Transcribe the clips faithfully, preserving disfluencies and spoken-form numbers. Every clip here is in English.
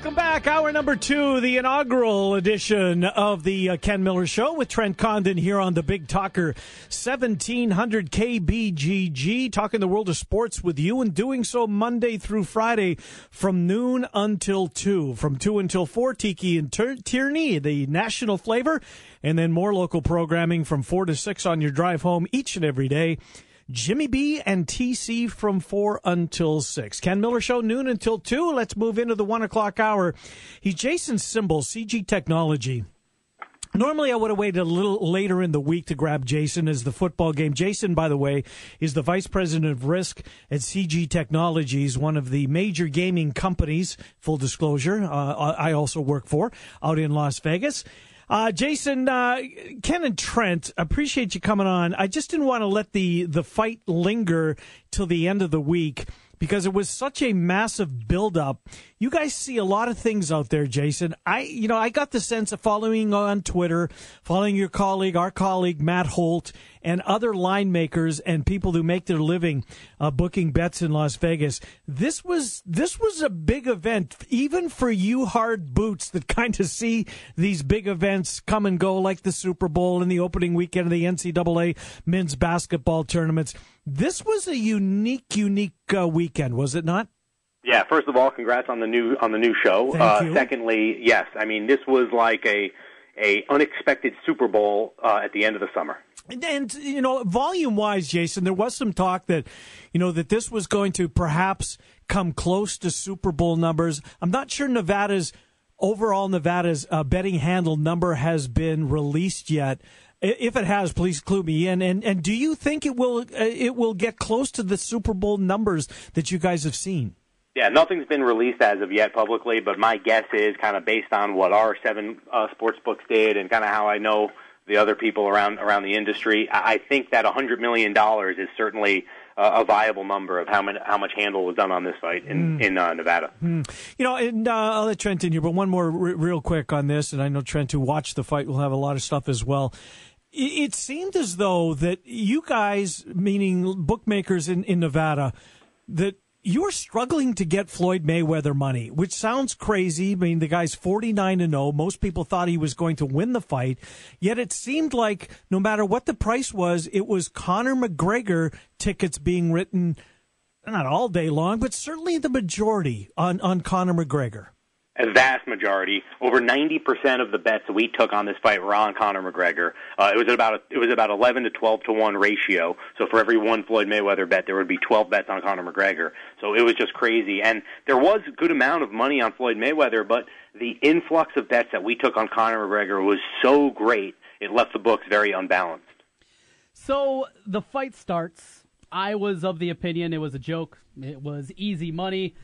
Welcome back. Hour number two, the inaugural edition of the uh, Ken Miller Show with Trent Condon here on the Big Talker seventeen hundred K B G G, talking the world of sports with you and doing so Monday through Friday from noon until two. From two until four, Tiki and Tierney, the national flavor, and then more local programming from four to six on your drive home each and every day. Jimmy B and T C from four until six. Ken Miller Show, noon until two. Let's move into the one o'clock hour. He's Jason Simbal, C G Technology. Normally, I would have waited a little later in the week to grab Jason as the football game. Jason, by the way, is the vice president of risk at C G Technologies, one of the major gaming companies, full disclosure, uh, I also work for out in Las Vegas. Uh, Jason, uh, Ken and Trent, appreciate you coming on. I just didn't want to let the, the fight linger till the end of the week because it was such a massive buildup. You guys see a lot of things out there, Jason. I, you know, I got the sense of following on Twitter, following your colleague, our colleague, Matt Holt, and other line makers and people who make their living uh, booking bets in Las Vegas. This was this was a big event, even for you hard boots that kind of see these big events come and go, like the Super Bowl and the opening weekend of the N C double A men's basketball tournaments. This was a unique, unique uh, weekend, was it not? Yeah. First of all, congrats on the new on the new show. Thank uh, you. Secondly, yes, I mean this was like a a unexpected Super Bowl uh, at the end of the summer. And, you know, volume-wise, Jason, there was some talk that, you know, that this was going to perhaps come close to Super Bowl numbers. I'm not sure Nevada's, overall Nevada's uh, betting handle number has been released yet. If it has, please clue me in. And, and do you think it will, uh, it will get close to the Super Bowl numbers that you guys have seen? Yeah, nothing's been released as of yet publicly, but my guess is kind of based on what our seven uh, sports books did and kind of how I know the other people around around the industry, I think that one hundred million dollars is certainly uh, a viable number of how, many, how much handle was done on this fight in, mm. in uh, Nevada. Mm. You know, and uh, I'll let Trent in here, but one more r- real quick on this, and I know Trent, who watched the fight, will have a lot of stuff as well. It, it seemed as though that you guys, meaning bookmakers in, in Nevada, that you're struggling to get Floyd Mayweather money, which sounds crazy. I mean, the guy's forty-nine and oh. Most people thought he was going to win the fight. Yet it seemed like no matter what the price was, it was Conor McGregor tickets being written, not all day long, but certainly the majority on, on Conor McGregor. A vast majority, over ninety percent of the bets we took on this fight were on Conor McGregor. Uh, it was at about a, it was about eleven to twelve to one ratio. So for every one Floyd Mayweather bet, there would be twelve bets on Conor McGregor. So it was just crazy, and there was a good amount of money on Floyd Mayweather, but the influx of bets that we took on Conor McGregor was so great it left the books very unbalanced. So the fight starts. I was of the opinion it was a joke. It was easy money.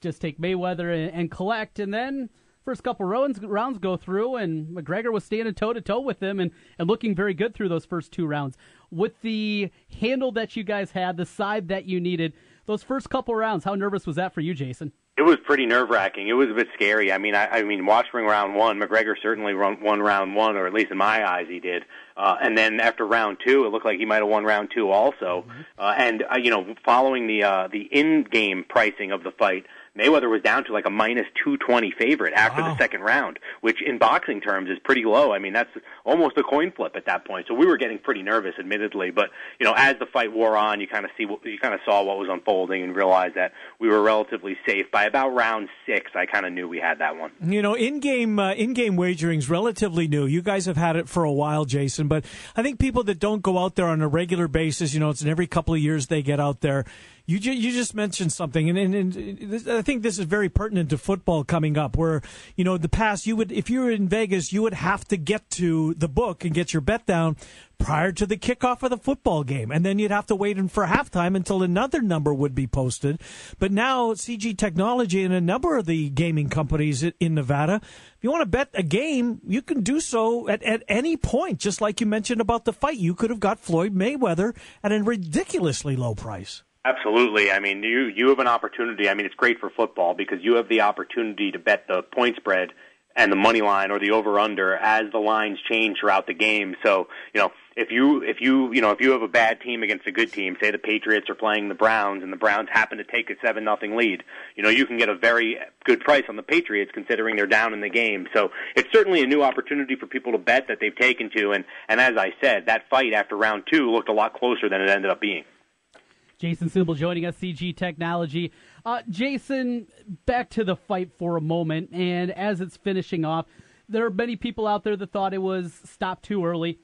Just take Mayweather and, and collect, and then first couple rounds rounds go through, and McGregor was standing toe to toe with him and, and looking very good through those first two rounds. With the handle that you guys had, the side that you needed, those first couple rounds, how nervous was that for you, Jason? It was pretty nerve-wracking. It was a bit scary. I mean, I, I mean, watching round one, McGregor certainly won round one, or at least in my eyes he did. Uh, and then after round two, it looked like he might have won round two also. Mm-hmm. Uh, and, uh, you know, following the uh, the in-game pricing of the fight, Mayweather was down to like a minus two twenty favorite after wow. the second round, which in boxing terms is pretty low. I mean, that's almost a coin flip at that point. So we were getting pretty nervous, admittedly. But, you know, as the fight wore on, you kind of see what, you kind of saw what was unfolding and realized that we were relatively safe. By about round six, I kind of knew we had that one. You know, in-game uh, in-game wagering is relatively new. You guys have had it for a while, Jason. But I think people that don't go out there on a regular basis, you know, it's in every couple of years they get out there. You ju- you just mentioned something, and, and, and this, I think this is very pertinent to football coming up, where, you know, in the past, you would, if you were in Vegas, you would have to get to the book and get your bet down prior to the kickoff of the football game, and then you'd have to wait in for halftime until another number would be posted. But now C G Technology and a number of the gaming companies in Nevada, if you want to bet a game, you can do so at, at any point, just like you mentioned about the fight. You could have got Floyd Mayweather at a ridiculously low price. Absolutely. I mean, you you have an opportunity. I mean, it's great for football because you have the opportunity to bet the point spread and the money line or the over-under as the lines change throughout the game. So, you know, if you, if you, you know, if you have a bad team against a good team, say the Patriots are playing the Browns and the Browns happen to take a seven nothing lead, you know, you can get a very good price on the Patriots considering they're down in the game. So it's certainly a new opportunity for people to bet that they've taken to. And, and as I said, that fight after round two looked a lot closer than it ended up being. Jason Simbal joining us, C G Technology. Uh, Jason, back to the fight for a moment, and as it's finishing off, there are many people out there that thought it was stopped too early.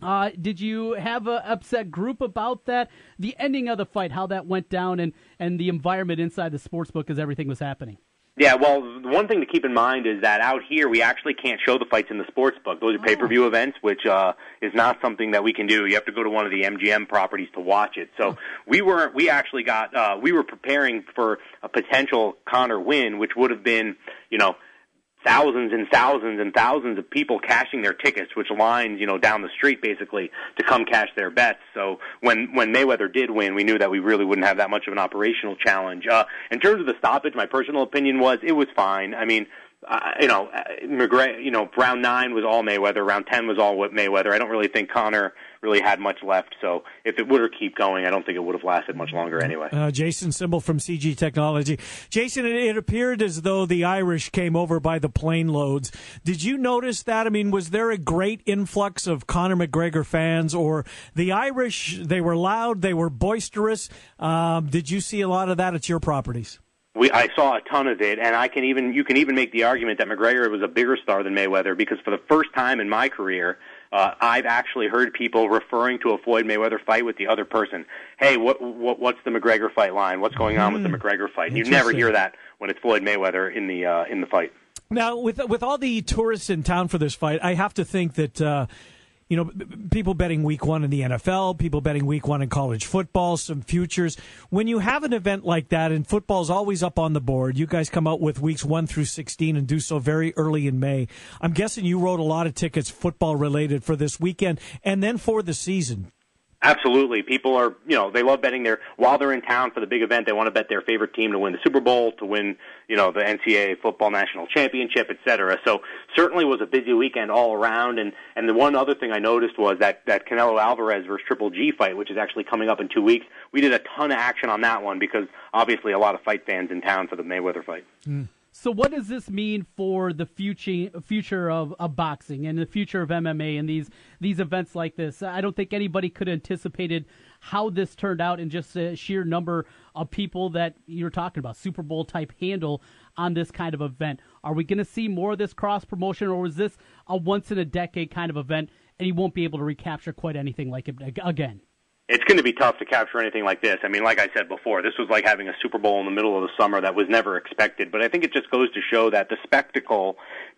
Uh, did you have an upset group about that? The ending of the fight, how that went down, and, and the environment inside the sports book as everything was happening? Yeah, well, the one thing to keep in mind is that out here we actually can't show the fights in the sports book. Those are pay-per-view events, which uh, is not something that we can do. You have to go to one of the M G M properties to watch it. So we weren't. We actually got. Uh, we were preparing for a potential Conor win, which would have been, you know, thousands and thousands and thousands of people cashing their tickets, which lines, you know, down the street basically to come cash their bets. So when, when Mayweather did win, we knew that we really wouldn't have that much of an operational challenge. Uh, in terms of the stoppage, my personal opinion was it was fine. I mean, Uh, you know, McGregor, you know, round nine was all Mayweather. Round ten was all Mayweather. I don't really think Conor really had much left. So if it would have keep going, I don't think it would have lasted much longer anyway. Uh, Jason Simbal from C G Technology. Jason, it, it appeared as though the Irish came over by the plane loads. Did you notice that? I mean, was there a great influx of Conor McGregor fans or the Irish? They were loud. They were boisterous. Um, did you see a lot of that at your properties? We, I saw a ton of it, and I can even, you can even make the argument that McGregor was a bigger star than Mayweather, because for the first time in my career, uh, I've actually heard people referring to a Floyd Mayweather fight with the other person. Hey, what, what, what's the McGregor fight line? What's going on with the McGregor fight? And you never hear that when it's Floyd Mayweather in the, uh, in the fight. Now, with, with all the tourists in town for this fight, I have to think that, uh, you know, people betting week one in the N F L, people betting week one in college football, some futures. When you have an event like that, and football's always up on the board, you guys come out with weeks one through sixteen and do so very early in May. I'm guessing you wrote a lot of tickets football-related for this weekend and then for the season. Absolutely. People are, you know, they love betting their, while they're in town for the big event, they want to bet their favorite team to win the Super Bowl, to win, you know, the N C A A football national championship, et cetera. So certainly was a busy weekend all around. And, and the one other thing I noticed was that, that Canelo Alvarez versus Triple G fight, which is actually coming up in two weeks. We did a ton of action on that one because obviously a lot of fight fans in town for the Mayweather fight. Mm. So what does this mean for the future future of, of boxing and the future of M M A and these these events like this? I don't think anybody could have anticipated how this turned out and just the sheer number of people that you're talking about, Super Bowl-type handle on this kind of event. Are we going to see more of this cross-promotion, or is this a once-in-a-decade kind of event and you won't be able to recapture quite anything like it again? It's going to be tough to capture anything like this. I mean, like I said before, this was like having a Super Bowl in the middle of the summer that was never expected. But I think it just goes to show that the spectacle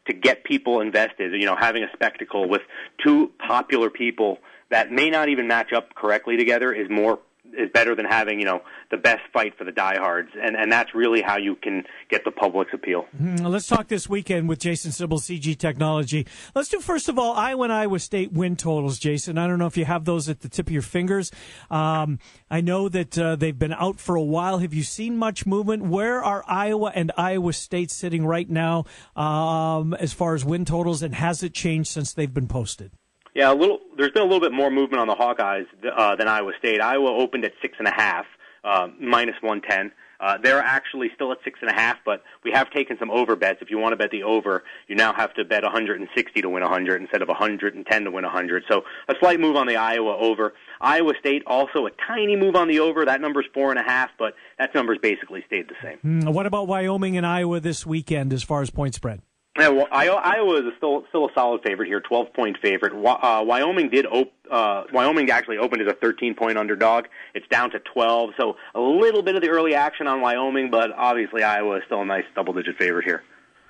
to get people invested, you know, having a spectacle with two popular people that may not even match up correctly together is more is better than having, you know, the best fight for the diehards. And, and that's really how you can get the public's appeal. Mm, let's talk this weekend with Jason Simbal, C G Technology. Let's do, first of all, Iowa and Iowa State win totals, Jason. I don't know if you have those at the tip of your fingers. Um, I know that uh, they've been out for a while. Have you seen much movement? Where are Iowa and Iowa State sitting right now um, as far as win totals, and has it changed since they've been posted? Yeah, a little. There's been a little bit more movement on the Hawkeyes uh, than Iowa State. Iowa opened at six and a half, uh, minus one ten. Uh, they're actually still at six and a half, but we have taken some over bets. If you want to bet the over, you now have to bet one hundred sixty to win one hundred instead of one hundred ten to win one hundred. So a slight move on the Iowa over. Iowa State also a tiny move on the over. That number's four and a half, but that number's basically stayed the same. Mm, what about Wyoming and Iowa this weekend as far as point spread? Yeah, well, Iowa is still still a solid favorite here, twelve point favorite. Uh, Wyoming did op- uh, Wyoming actually opened as a thirteen point underdog. It's down to twelve, so a little bit of the early action on Wyoming, but obviously Iowa is still a nice double-digit favorite here.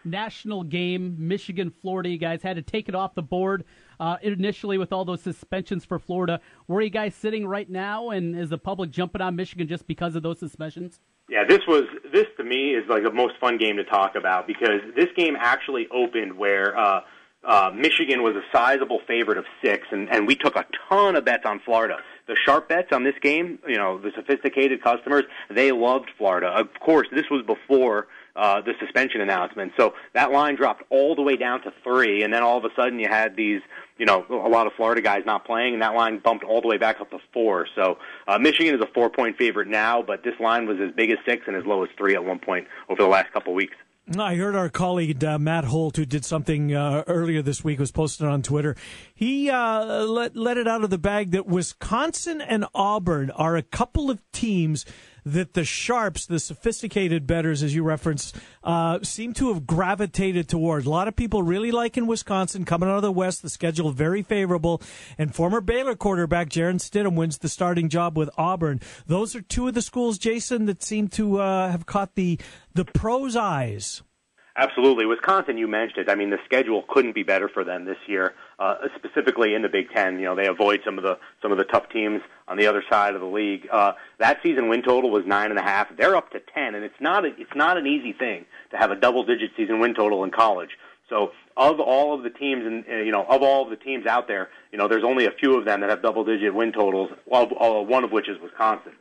National game, Michigan, Florida. You guys had to take it off the board uh, initially with all those suspensions for Florida. Where are you guys sitting right now, and is the public jumping on Michigan just because of those suspensions? Yeah, this was this to me is like the most fun game to talk about, because this game actually opened where uh, uh, Michigan was a sizable favorite of six, and, and we took a ton of bets on Florida. The sharp bets on this game, you know, the sophisticated customers, they loved Florida. Of course, this was before uh, the suspension announcement. So that line dropped all the way down to three, and then all of a sudden you had these, you know, a lot of Florida guys not playing, and that line bumped all the way back up to four. So uh, Michigan is a four-point favorite now, but this line was as big as six and as low as three at one point over the last couple weeks. I heard our colleague uh, Matt Holt, who did something uh, earlier this week, was posted on Twitter. He uh, let, let it out of the bag that Wisconsin and Auburn are a couple of teams that the sharps, the sophisticated bettors, as you referenced, uh, seem to have gravitated toward. A lot of people really liking Wisconsin coming out of the West. The schedule very favorable. And former Baylor quarterback Jaron Stidham wins the starting job with Auburn. Those are two of the schools, Jason, that seem to uh, have caught the the pros' eyes. Absolutely. Wisconsin, you mentioned it. I mean, the schedule couldn't be better for them this year, uh, specifically in the Big Ten. You know, they avoid some of the some of the tough teams on the other side of the league. Uh, that season win total was nine and a half. They're up to ten, and it's not a, it's not an easy thing to have a double-digit season win total in college. So, of all of the teams, and you know, of all of the teams out there, you know, there's only a few of them that have double-digit win totals. Well, one of which is Wisconsin.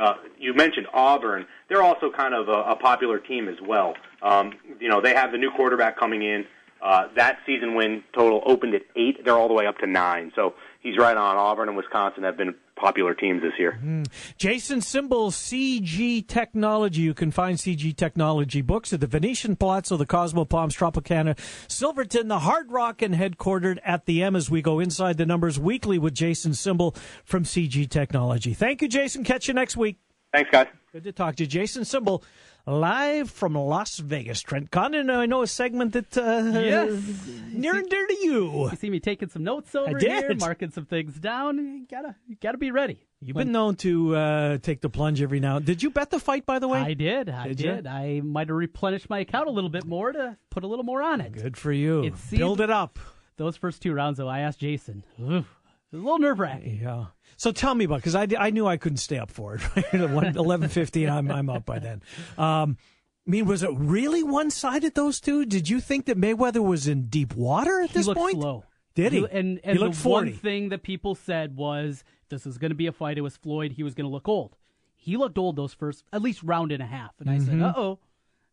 Uh, you mentioned Auburn. They're also kind of a, a popular team as well. Um, you know, they have the new quarterback coming in. Uh, that season win total opened at eight. They're all the way up to nine. So he's right on. Auburn and Wisconsin have been popular teams this year. Mm. Jason Simbal, C G Technology. You can find C G Technology books at the Venetian Palazzo, the Cosmo Palms, Tropicana, Silverton, the Hard Rock, and headquartered at the M as we go inside the numbers weekly with Jason Simbal from C G Technology. Thank you, Jason. Catch you next week. Thanks, guys. Good to talk to you. Jason Simbal, live from Las Vegas. Trent Condon, I know a segment that uh, yes. is near and dear to you. You see me taking some notes over here, marking some things down. You gotta, you gotta be ready. You've when, been known to uh, take the plunge every now and then. Did you bet the fight, by the way? I did. I did. did. I might have replenished my account a little bit more to put a little more on it. Good for you. It seemed, build it up. Those first two rounds, though, I asked Jason. Ooh. A little nerve-wracking. Yeah. So tell me about it, because I, I knew I couldn't stay up for it. Right? eleven fifteen, I'm, I'm up by then. Um, I mean, was it really one-sided, those two? Did you think that Mayweather was in deep water at he this point? He looked slow. Did he? he and and he looked the forty. One thing that people said was, this is going to be a fight. It was Floyd. He was going to look old. He looked old those first, at least round and a half. And mm-hmm. I said, uh-oh,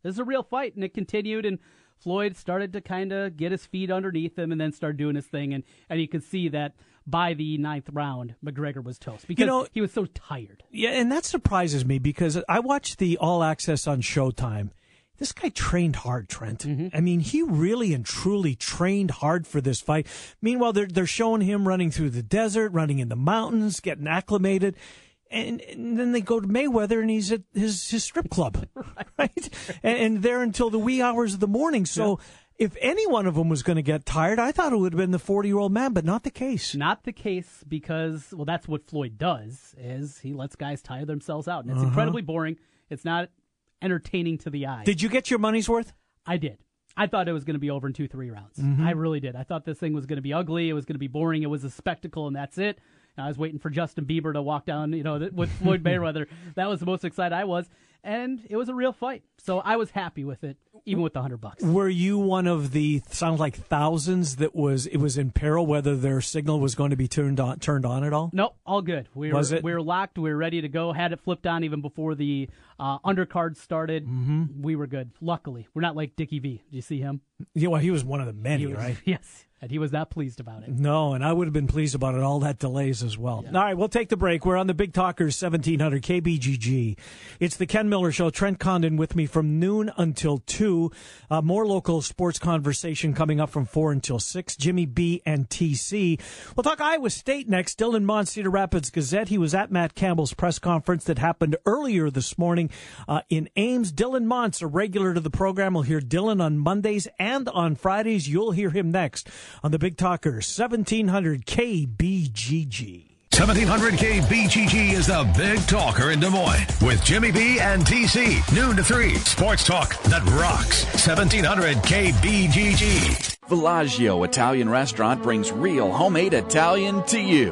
this is a real fight. And it continued, and Floyd started to kind of get his feet underneath him and then start doing his thing. And, and you could see that by the ninth round, McGregor was toast because you know, he was so tired. Yeah, and that surprises me because I watched the All Access on Showtime. This guy trained hard, Trent. Mm-hmm. I mean, he really and truly trained hard for this fight. Meanwhile, they're, they're showing him running through the desert, running in the mountains, getting acclimated. And, and then they go to Mayweather, and he's at his, his strip club, right? right? And, and there until the wee hours of the morning. So yeah. If any one of them was going to get tired, I thought it would have been the forty-year-old man, but not the case. Not the case because, well, that's what Floyd does, is he lets guys tire themselves out. And it's uh-huh. incredibly boring. It's not entertaining to the eye. Did you get your money's worth? I did. I thought it was going to be over in two, three rounds. Mm-hmm. I really did. I thought this thing was going to be ugly. It was going to be boring. It was a spectacle, and that's it. I was waiting for Justin Bieber to walk down, you know, with Floyd Mayweather. That was the most excited I was, and it was a real fight. So I was happy with it, even with the hundred bucks. Were you one of the sounds like thousands that was it was in peril whether their signal was going to be turned on turned on at all? No, all good. We were was it? we were locked. We were ready to go. Had it flipped on even before the uh, undercard started. Mm-hmm. We were good. Luckily, we're not like Dickie V. Did you see him? Yeah, well, he was one of the many, was, right? Yes. And he was not pleased about it. No, and I would have been pleased about it. All that delays as well. Yeah. All right, we'll take the break. We're on the Big Talkers seventeen hundred K B G G. It's the Ken Miller Show. Trent Condon with me from noon until two. Uh, more local sports conversation coming up from four until six. Jimmy B and T C. We'll talk Iowa State next. Dylan Montz, Cedar Rapids Gazette. He was at Matt Campbell's press conference that happened earlier this morning uh, in Ames. Dylan Montz, a regular to the program. We'll hear Dylan on Mondays and on Fridays. You'll hear him next on the Big Talker seventeen hundred K B G G. seventeen hundred K B G G is the Big Talker in Des Moines with Jimmy B and T C. Noon to three. Sports talk that rocks. seventeen hundred K B G G. Villaggio Italian Restaurant brings real homemade Italian to you.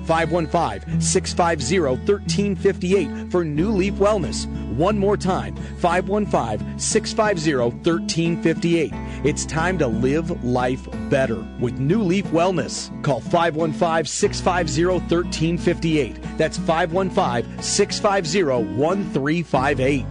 five one five, six five zero, one three five eight for New Leaf Wellness. One more time, five one five, six five zero, one three five eight. It's time to live life better with New Leaf Wellness. Call five one five, six five zero, one three five eight. That's five one five, six five zero, one three five eight.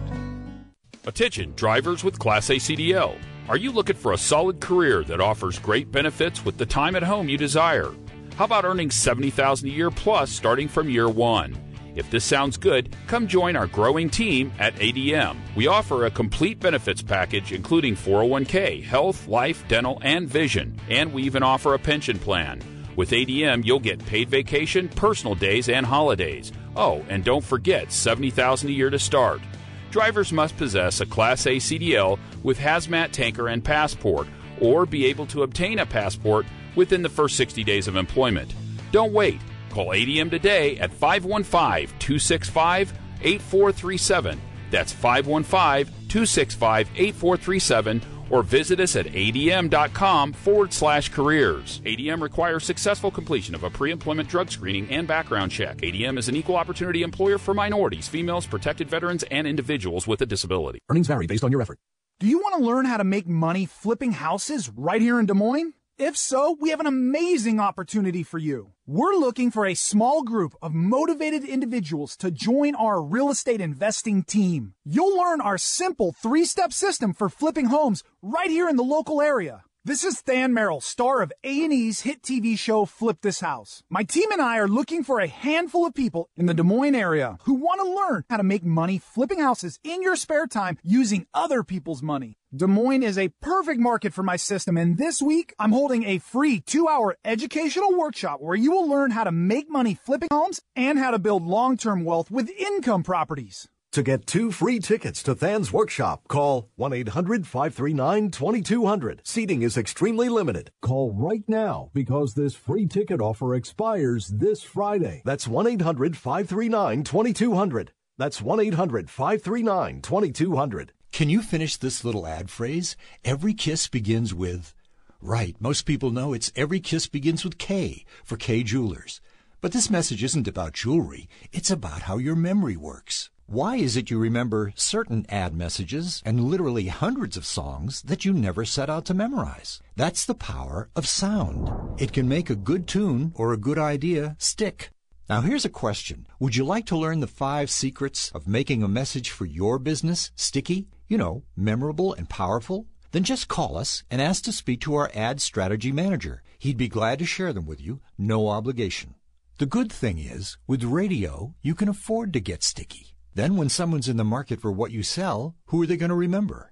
Attention, drivers with Class A C D L. Are you looking for a solid career that offers great benefits with the time at home you desire? How about earning seventy thousand dollars a year plus starting from year one? If this sounds good, come join our growing team at A D M. We offer a complete benefits package including four oh one k, health, life, dental, and vision. And we even offer a pension plan. With A D M, you'll get paid vacation, personal days, and holidays. Oh, and don't forget seventy thousand dollars a year to start. Drivers must possess a Class A C D L with hazmat tanker and passport, or be able to obtain a passport within the first sixty days of employment. Don't wait. Call A D M today at five one five, two six five, eight four three seven. That's five one five, two six five, eight four three seven, or visit us at adm.com forward slash careers. A D M requires successful completion of a pre-employment drug screening and background check. A D M is an equal opportunity employer for minorities, females, protected veterans, and individuals with a disability. Earnings vary based on your effort. Do you want to learn how to make money flipping houses right here in Des Moines? If so, we have an amazing opportunity for you. We're looking for a small group of motivated individuals to join our real estate investing team. You'll learn our simple three-step system for flipping homes right here in the local area. This is Than Merrill, star of A and E's hit T V show Flip This House. My team and I are looking for a handful of people in the Des Moines area who want to learn how to make money flipping houses in your spare time using other people's money. Des Moines is a perfect market for my system, and this week I'm holding a free two-hour educational workshop where you will learn how to make money flipping homes and how to build long-term wealth with income properties. To get two free tickets to Than's workshop, call one eight hundred, five three nine, two two zero zero. Seating is extremely limited. Call right now because this free ticket offer expires this Friday. That's one eight hundred, five three nine, two two zero zero. That's one eight hundred, five three nine, two two zero zero. Can you finish this little ad phrase? Every kiss begins with... Right, most people know it's every kiss begins with K for K Jewelers. But this message isn't about jewelry. It's about how your memory works. Why is it you remember certain ad messages and literally hundreds of songs that you never set out to memorize? That's the power of sound. It can make a good tune or a good idea stick. Now here's a question. Would you like to learn the five secrets of making a message for your business sticky, you know, memorable and powerful? Then just call us and ask to speak to our ad strategy manager. He'd be glad to share them with you, no obligation. The good thing is, with radio, you can afford to get sticky. Then when someone's in the market for what you sell, who are they going to remember?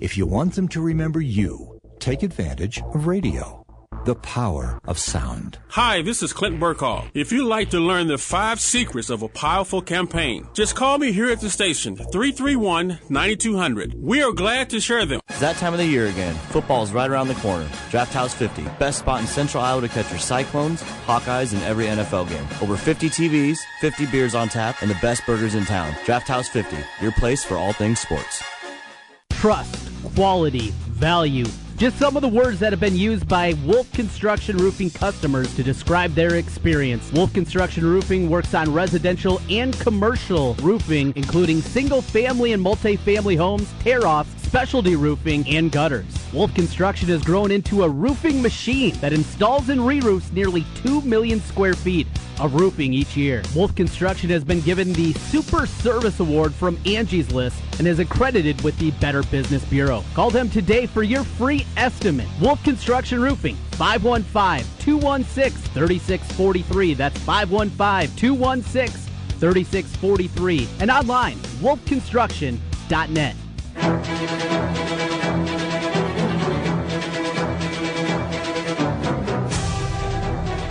If you want them to remember you, take advantage of radio. The power of sound. Hi, this is Clint Burkall. If you'd like to learn the five secrets of a powerful campaign, just call me here at the station, three three one, nine two zero zero. We are glad to share them. It's that time of the year again. Football is right around the corner. Draft House fifty, best spot in Central Iowa to catch your Cyclones, Hawkeyes, and every N F L game. Over fifty T Vs, fifty beers on tap, and the best burgers in town. Draft House fifty, your place for all things sports. Trust, quality, value. Just some of the words that have been used by Wolf Construction Roofing customers to describe their experience. Wolf Construction Roofing works on residential and commercial roofing, including single-family and multi-family homes, tear-offs, specialty roofing, and gutters. Wolf Construction has grown into a roofing machine that installs and re-roofs nearly two million square feet of roofing each year. Wolf Construction has been given the Super Service Award from Angie's List and is accredited with the Better Business Bureau. Call them today for your free estimate. Wolf Construction Roofing, five one five, two one six, three six four three. That's five one five, two one six, three six four three. And online, wolf construction dot net. All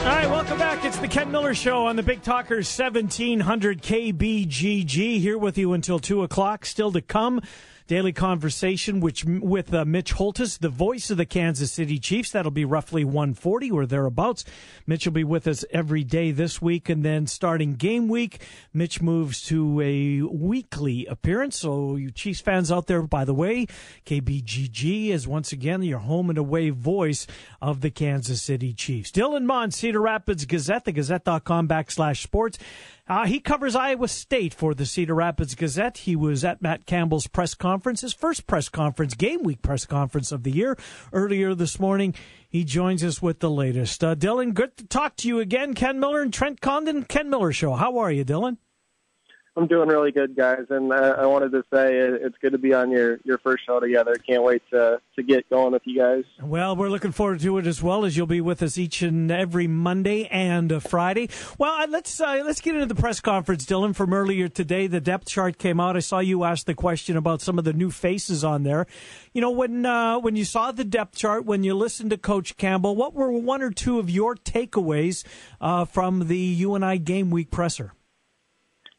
right, welcome back. It's the Ken Miller Show on the Big Talker seventeen hundred K B G G. Here with you until two o'clock. Still to come, daily conversation which with uh, Mitch Holthus, the voice of the Kansas City Chiefs. That'll be roughly one forty or thereabouts. Mitch will be with us every day this week. And then starting game week, Mitch moves to a weekly appearance. So you Chiefs fans out there, by the way, K B G G is once again your home and away voice of the Kansas City Chiefs. Dylan Montz, Cedar Rapids Gazette, the gazette.com backslash sports. Uh, he covers Iowa State for the Cedar Rapids Gazette. He was at Matt Campbell's press conference, his first press conference, game week press conference of the year. Earlier this morning, he joins us with the latest. Uh, Dylan, good to talk to you again. Ken Miller and Trent Condon, Ken Miller Show. How are you, Dylan? I'm doing really good, guys. And I, I wanted to say it, it's good to be on your, your first show together. Can't wait to, to get going with you guys. Well, we're looking forward to it as well, as you'll be with us each and every Monday and uh, Friday. Well, let's uh, let's get into the press conference, Dylan, from earlier today. The depth chart came out. I saw you ask the question about some of the new faces on there. You know, when, uh, when you saw the depth chart, when you listened to Coach Campbell, what were one or two of your takeaways uh, from the U N I game week presser?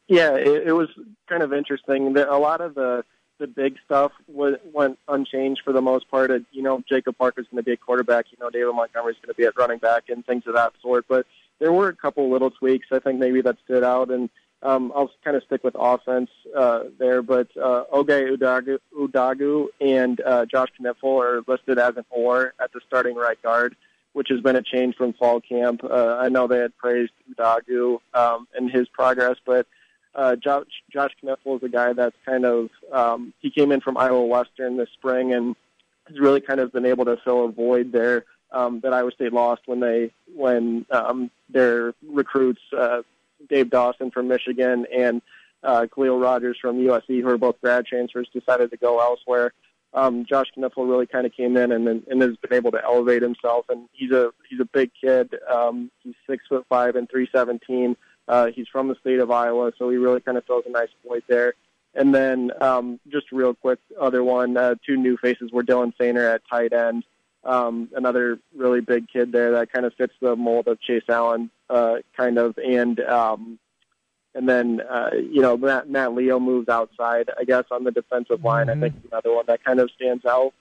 Yeah, it, it was kind of interesting. A lot of the, the big stuff was, went unchanged for the most part. You know, Jacob Parker's going to be a quarterback. You know, David Montgomery's going to be at running back and things of that sort. But there were a couple little tweaks, I think, maybe that stood out. And um, I'll kind of stick with offense uh, there. But uh, Oge Udogu, Udogu and uh, Josh Knipfel are listed as an or at the starting right guard, which has been a change from fall camp. Uh, I know they had praised Udogu um, and his progress, but Uh, Josh, Josh Knipfel is a guy that's kind of, um, he came in from Iowa Western this spring and has really kind of been able to fill a void there um, that Iowa State lost when they, when um, their recruits, uh, Dave Dawson from Michigan and uh, Khalil Rogers from U S C, who are both grad transfers, decided to go elsewhere. Um, Josh Knipfel really kind of came in and, and has been able to elevate himself. And he's a, he's a big kid. Um, he's six foot five and three seventeen. Uh, he's from the state of Iowa, so he really kind of fills a nice void there. And then um, just real quick, other one, uh, two new faces were Dylan Sainer at tight end, um, another really big kid there that kind of fits the mold of Chase Allen, uh, kind of. And um, and then, uh, you know, Matt, Matt Leo moves outside, I guess, on the defensive line. Mm-hmm. I think another one that kind of stands out.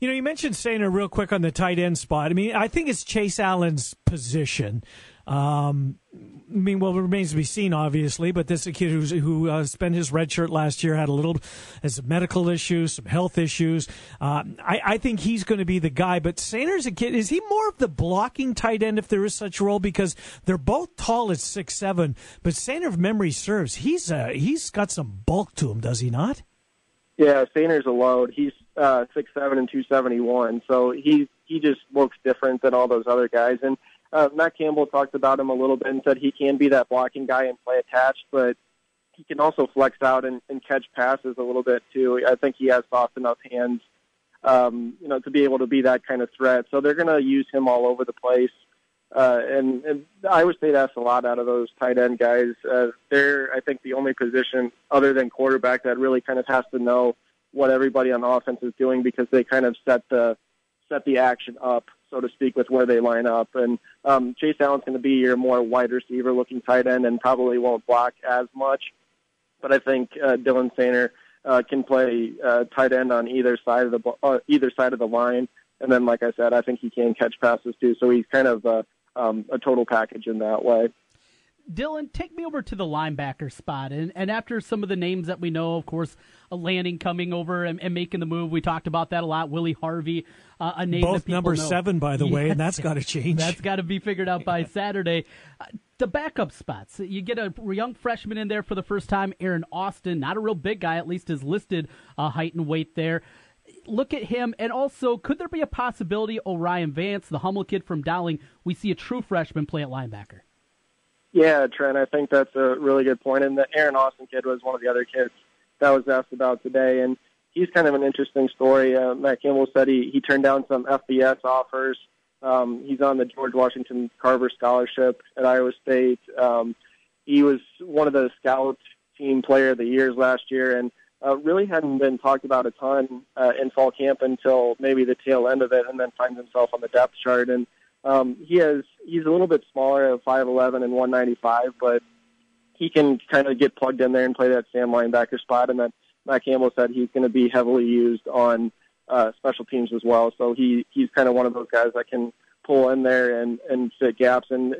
You know, you mentioned Sainer real quick on the tight end spot. I mean, I think it's Chase Allen's position. Um, I mean, well, it remains to be seen, obviously, but this kid who's, who uh, spent his red shirt last year had a little has some medical issues, some health issues. Uh, I, I think he's going to be the guy, but Sainer's a kid. Is he more of the blocking tight end if there is such a role? Because they're both tall at six seven, but Sainer, if memory serves, he's uh, he's got some bulk to him, does he not? Yeah, Sainer's a load. He's uh, six seven and two seventy-one, so he, he just looks different than all those other guys, and Uh, Matt Campbell talked about him a little bit and said he can be that blocking guy and play attached, but he can also flex out and, and catch passes a little bit too. I think he has soft enough hands, um, you know, to be able to be that kind of threat. So they're going to use him all over the place. Uh, and, and Iowa State asks a lot out of those tight end guys. Uh, they're, I think, the only position other than quarterback that really kind of has to know what everybody on offense is doing, because they kind of set the set the action up, so to speak, with where they line up. And um, Chase Allen's going to be your more wide receiver-looking tight end and probably won't block as much. But I think uh, Dylan Sainer uh, can play uh, tight end on either side of the uh, either side of the line. And then, like I said, I think he can catch passes too. So he's kind of a, um, a total package in that way. Dylan, take me over to the linebacker spot. And, and after some of the names that we know, of course, Lanning coming over and, and making the move. We talked about that a lot. Willie Harvey, uh, a name both that people number know. Seven, by the yes. way, and that's got to change. That's got to be figured out by Saturday. Uh, the backup spots. You get a young freshman in there for the first time, Aaron Austin. Not a real big guy, at least is listed uh, height and weight there. look at him, and also, could there be a possibility Orion Vance, the Hummel kid from Dowling, we see a true freshman play at linebacker? Yeah, Trent, I think that's a really good point. And the Aaron Austin kid was one of the other kids that was asked about today, and he's kind of an interesting story. Uh, Matt Campbell said he, he turned down some F B S offers. Um, he's on the George Washington Carver Scholarship at Iowa State. Um, he was one of the scout team player of the years last year, and uh, really hadn't been talked about a ton uh, in fall camp until maybe the tail end of it, and then finds himself on the depth chart. And um, he has he's a little bit smaller at five eleven and one ninety-five, but he can kind of get plugged in there and play that Sam linebacker spot. And then Matt Campbell said he's going to be heavily used on uh, special teams as well. So he, he's kind of one of those guys that can pull in there and, and fit gaps. And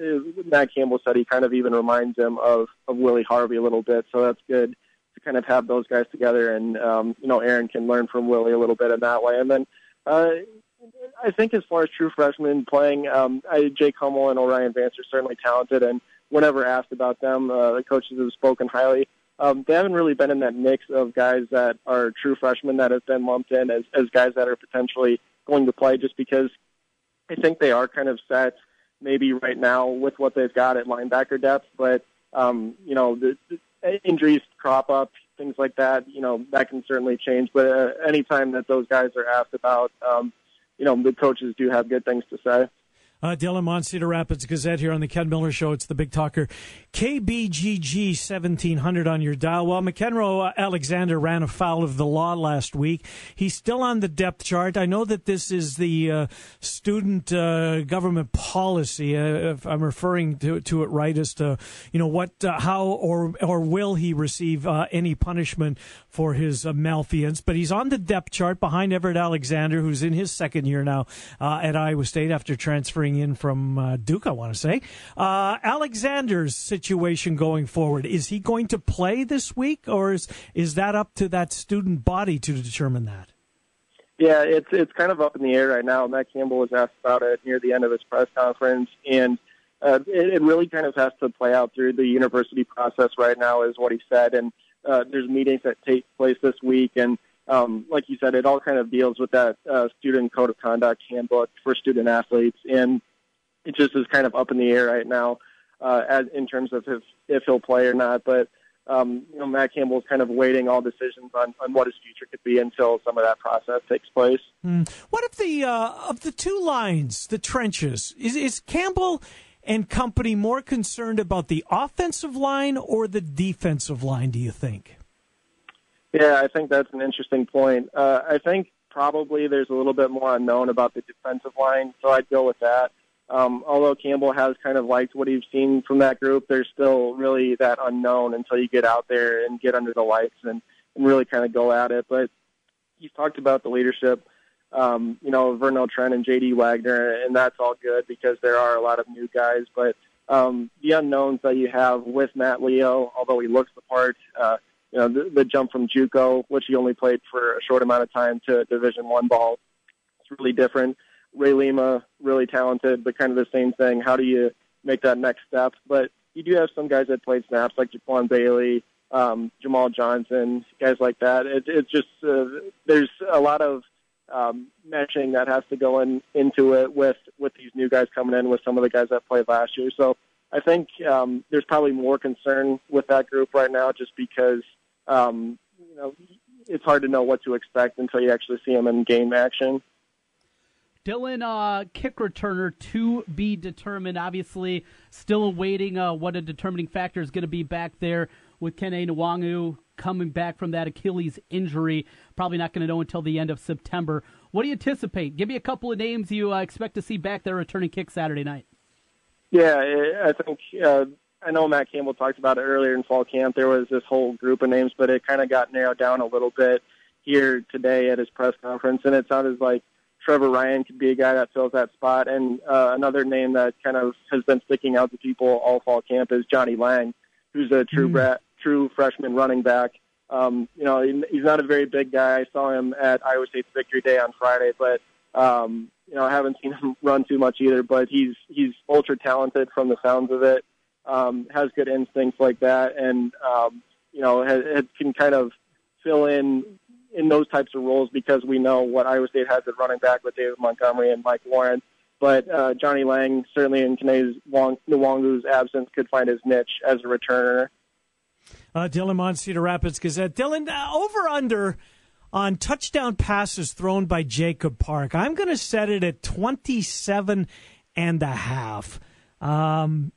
Matt Campbell said he kind of even reminds him of, of Willie Harvey a little bit. So that's good to kind of have those guys together. And, um, you know, Aaron can learn from Willie a little bit in that way. And then uh, I think as far as true freshmen playing, um, I, Jake Hummel and Orion Vance are certainly talented. And whenever asked about them, uh, the coaches have spoken highly. Um, they haven't really been in that mix of guys that are true freshmen that have been lumped in as, as guys that are potentially going to play, just because I think they are kind of set maybe right now with what they've got at linebacker depth. But, um, you know, the, the injuries crop up, things like that, you know, that can certainly change. But uh, any time that those guys are asked about, um, you know, the coaches do have good things to say. Uh, Dylan Montz, Cedar Rapids Gazette here on the Ken Miller Show. It's the Big Talker. K B G G seventeen hundred on your dial. Well, McEnroe Alexander ran afoul of the law last week. He's still on the depth chart. I know that this is the uh, student uh, government policy, uh, if I'm referring to, to it right, as to, you know, what, uh, how, or or will he receive uh, any punishment for his uh, malfeasance. But he's on the depth chart behind Everett Alexander, who's in his second year now uh, at Iowa State after transferring in from uh, Duke, I want to say. Uh, Alexander's situation going forward, is he going to play this week, or is is that up to that student body to determine that? Yeah, it's it's kind of up in the air right now. Matt Campbell was asked about it near the end of his press conference, and uh, it, it really kind of has to play out through the university process right now is what he said, and uh, there's meetings that take place this week, and Um, like you said, it all kind of deals with that uh, student code of conduct handbook for student athletes, and it just is kind of up in the air right now uh, as in terms of if, if he'll play or not. But um, you know, Matt Campbell's kind of waiting all decisions on, on what his future could be until some of that process takes place. Mm. What if the uh, of the two lines, the trenches, is, is Campbell and company more concerned about the offensive line or the defensive line, do you think? Yeah, I think that's an interesting point. Uh, I think probably there's a little bit more unknown about the defensive line, so I'd go with that. Um, although Campbell has kind of liked what he's seen from that group, there's still really that unknown until you get out there and get under the lights and, and really kind of go at it. But he's talked about the leadership, um, you know, Vernell Trent and J D Wagner, and that's all good because there are a lot of new guys. But um, the unknowns that you have with Matt Leo, although he looks the part, uh, You know, the, the jump from JUCO, which he only played for a short amount of time, to Division One ball, it's really different. Ray Lima, really talented, but kind of the same thing. How do you make that next step? But you do have some guys that played snaps, like Jaquan Bailey, um, Jamal Johnson, guys like that. It, it's just uh, there's a lot of um, matching that has to go in into it with, with these new guys coming in with some of the guys that played last year. So I think um, there's probably more concern with that group right now just because, um, you know, it's hard to know what to expect until you actually see them in game action. Dylan, uh, kick returner to be determined. Obviously, still awaiting uh, what a determining factor is going to be back there with Ken Nwangu coming back from that Achilles injury. Probably not going to know until the end of September. What do you anticipate? Give me a couple of names you uh, expect to see back there returning kick Saturday night. Yeah, I think uh, I know Matt Campbell talked about it earlier in fall camp. There was this whole group of names, but it kind of got narrowed down a little bit here today at his press conference, and it sounded like Trevor Ryan could be a guy that fills that spot. And uh, another name that kind of has been sticking out to people all fall camp is Johnny Lang, who's a true mm-hmm. brat, true freshman running back. Um, you know, he's not a very big guy. I saw him at Iowa State's Victory Day on Friday, but um, – you know, I haven't seen him run too much either, but he's he's ultra talented from the sounds of it. Um, has good instincts like that, and um, you know, has, has, can kind of fill in in those types of roles, because we know what Iowa State has at running back with David Montgomery and Mike Warren. But uh, Johnny Lang, certainly in Kane's Wong, Nwangu's absence, could find his niche as a returner. Uh, Dylan Montz, Cedar Rapids Gazette. Dylan, uh, over-under on touchdown passes thrown by Jacob Park. I'm going to set it at twenty-seven and a half. Um,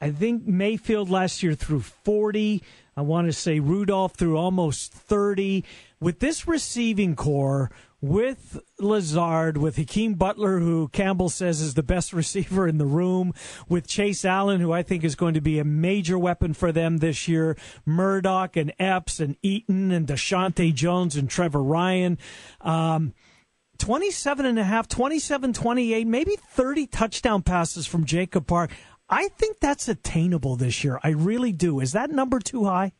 I think Mayfield last year threw forty. I want to say Rudolph threw almost thirty. With this receiving corps, with Lazard, with Hakeem Butler, who Campbell says is the best receiver in the room, with Chase Allen, who I think is going to be a major weapon for them this year, Murdoch and Epps and Eaton and Deshante Jones and Trevor Ryan, um, twenty-seven and a half, twenty-seven, twenty-eight, maybe thirty touchdown passes from Jacob Park. I think that's attainable this year. I really do. Is that number too high?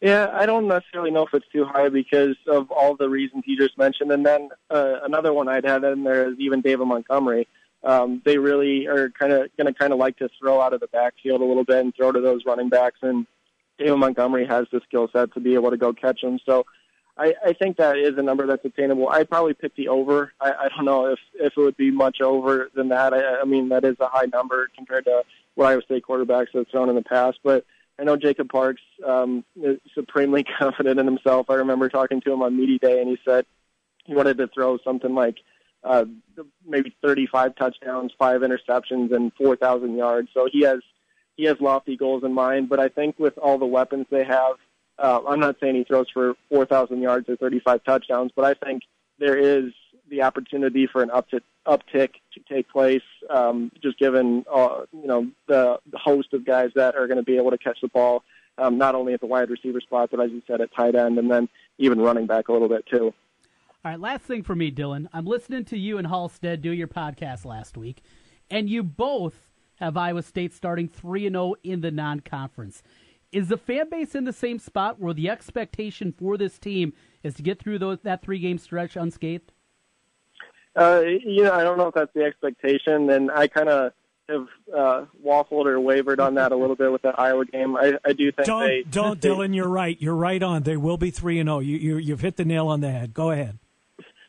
Yeah, I don't necessarily know if it's too high because of all the reasons you just mentioned. And then uh, another one I'd add in there is even David Montgomery. Um, they really are kind of going to kind of like to throw out of the backfield a little bit and throw to those running backs. And David Montgomery has the skill set to be able to go catch them. So I, I think that is a number that's attainable. I'd probably pick the over. I, I don't know if, if it would be much over than that. I, I mean, that is a high number compared to what Iowa State quarterbacks have thrown in the past. But I know Jacob Parks um, is supremely confident in himself. I remember talking to him on media day, and he said he wanted to throw something like uh, maybe thirty-five touchdowns, five interceptions, and four thousand yards. So he has he has lofty goals in mind. But I think with all the weapons they have, Uh, I'm not saying he throws for four thousand yards or thirty-five touchdowns, but I think there is the opportunity for an uptick, uptick to take place, um, just given uh, you know the, the host of guys that are going to be able to catch the ball, um, not only at the wide receiver spot, but as you said, at tight end, and then even running back a little bit too. All right, last thing for me, Dylan. I'm listening to you and Halstead do your podcast last week, and you both have Iowa State starting three and oh in the non-conference. Is the fan base in the same spot where the expectation for this team is to get through those, that three-game stretch unscathed? Uh, you know, I don't know if that's the expectation, and I kind of have uh, waffled or wavered on that a little bit with the Iowa game. I, I do think don't, they... Don't, they, Dylan, you're right. You're right on. They will be three and oh. You, you, you've hit the nail on the head. Go ahead.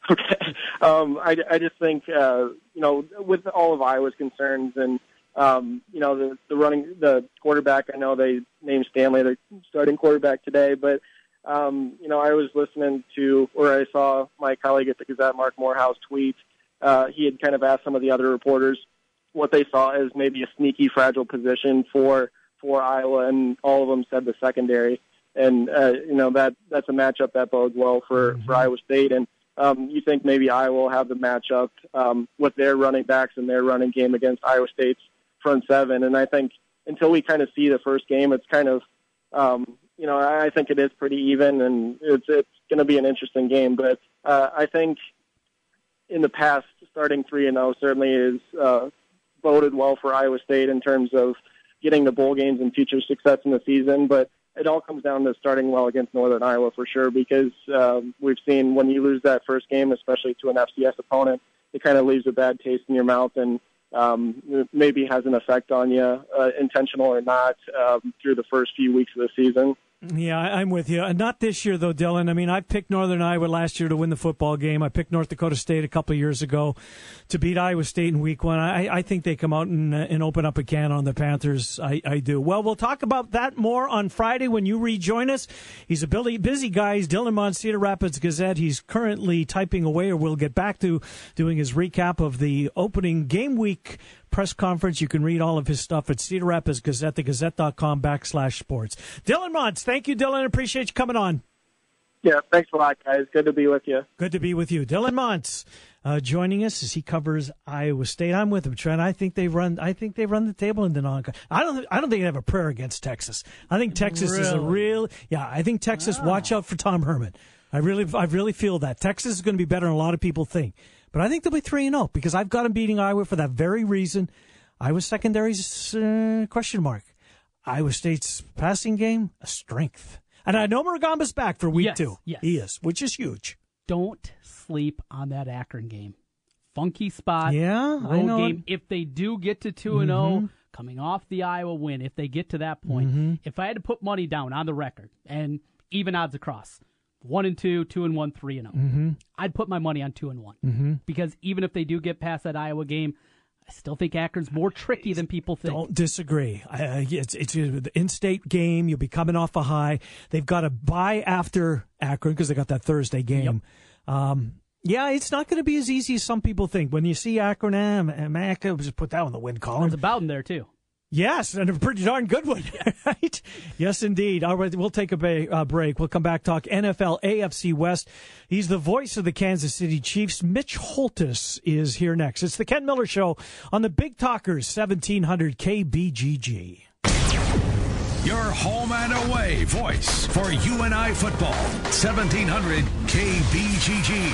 Okay. Um, I, I just think, uh, you know, with all of Iowa's concerns and Um, you know, the, the running, the quarterback, I know they named Stanley their starting quarterback today, but, um, you know, I was listening to, or I saw my colleague at the Gazette, Mark Morehouse, tweet. Uh, he had kind of asked some of the other reporters what they saw as maybe a sneaky, fragile position for, for Iowa, and all of them said the secondary. And, uh, you know, that, that's a matchup that bodes well for, mm-hmm. for Iowa State. And, Um, you think maybe Iowa will have the matchup, um, with their running backs and their running game against Iowa State's front seven. And I think until we kind of see the first game, it's kind of, um, you know, I think it is pretty even, and it's it's going to be an interesting game. But uh, I think in the past, starting three and oh certainly is uh, boded well for Iowa State in terms of getting the bowl games and future success in the season. But it all comes down to starting well against Northern Iowa for sure, because um, we've seen when you lose that first game, especially to an F C S opponent, it kind of leaves a bad taste in your mouth, and um, maybe has an effect on you, uh, intentional or not, um, through the first few weeks of the season. Yeah, I'm with you. Not this year, though, Dylan. I mean, I picked Northern Iowa last year to win the football game. I picked North Dakota State a couple of years ago to beat Iowa State in week one. I, I think they come out and, uh, and open up a can on the Panthers. I, I do. Well, we'll talk about that more on Friday when you rejoin us. He's a busy, busy guy. He's Dylan Montz, Cedar Rapids Gazette. He's currently typing away, or we'll get back to doing his recap of the opening game week press conference. You can read all of his stuff at Cedar Rapids Gazette, thegazette.com backslash sports. Dylan Montz, thank you, Dylan. Appreciate you coming on. Yeah, thanks a lot, guys. Good to be with you. Good to be with you. Dylan Montz uh, joining us as he covers Iowa State. I'm with him, Trent. I think they run I think they run the table in the non I don't I don't think they have a prayer against Texas. I think Texas really? is a real yeah, I think Texas, ah. watch out for Tom Herman. I really I really feel that. Texas is going to be better than a lot of people think. But I think they'll be three and oh because I've got them beating Iowa for that very reason. Iowa secondary's uh, question mark. Iowa State's passing game, a strength. And I know Muragama's back for week yes, two. Yes. He is, which is huge. Don't sleep on that Akron game. Funky spot. Yeah, I know. Game. If they do get to two and oh, mm-hmm. coming off the Iowa win, if they get to that point, mm-hmm. if I had to put money down on the record, and even odds across, one and two, two and one, three and oh. Mm-hmm. I'd put my money on two and one mm-hmm. because even if they do get past that Iowa game, I still think Akron's more tricky than people think. Don't disagree. Uh, it's it's an in-state game. You'll be coming off a high. They've got to bye after Akron because they got that Thursday game. Yep. Um, yeah, it's not going to be as easy as some people think. When you see Akron, and eh, Akron, just put that on the win column. There's a Bowden there, too. Yes, and a pretty darn good one, right? Yes, indeed. All right, we'll take a ba- uh, break. We'll come back, talk N F L, A F C West. He's the voice of the Kansas City Chiefs. Mitch Holthus is here next. It's the Ken Miller Show on the Big Talkers, seventeen hundred K B G G. Your home and away voice for U N I football, seventeen hundred K B G G.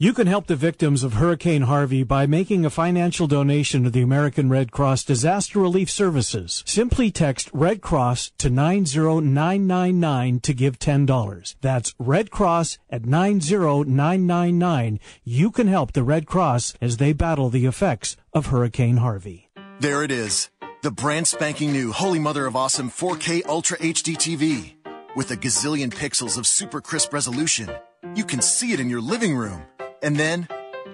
You can help the victims of Hurricane Harvey by making a financial donation to the American Red Cross Disaster Relief Services. Simply text Red Cross to nine zero nine nine nine to give ten dollars. That's Red Cross at nine zero nine nine nine. You can help the Red Cross as they battle the effects of Hurricane Harvey. There it is, the brand spanking new Holy Mother of Awesome four K Ultra H D T V. With a gazillion pixels of super crisp resolution, you can see it in your living room. And then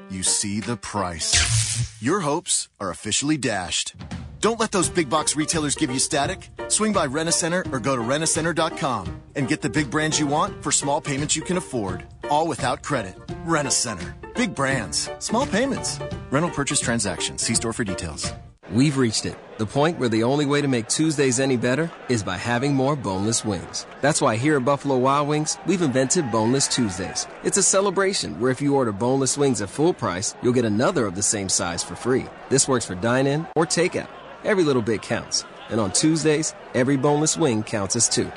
you see the price. Your hopes are officially dashed. Don't let those big box retailers give you static. Swing by Rent-A-Center or go to rent a center dot com and get the big brands you want for small payments you can afford, all without credit. Rent-A-Center. Big brands, small payments. Rental purchase transactions. See store for details. We've reached it, the point where the only way to make Tuesdays any better is by having more boneless wings. That's why here at Buffalo Wild Wings, we've invented Boneless Tuesdays. It's a celebration where if you order boneless wings at full price, you'll get another of the same size for free. This works for dine-in or takeout. Every little bit counts. And on Tuesdays, every boneless wing counts as two.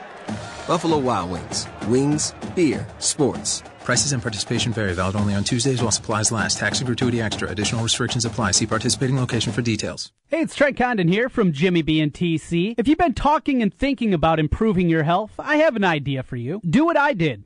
Buffalo Wild Wings. Wings, beer, sports. Prices and participation vary. Valid only on Tuesdays while supplies last. Tax and gratuity extra. Additional restrictions apply. See participating location for details. Hey, it's Trent Condon here from Jimmy B and T C. If you've been talking and thinking about improving your health, I have an idea for you. Do what I did.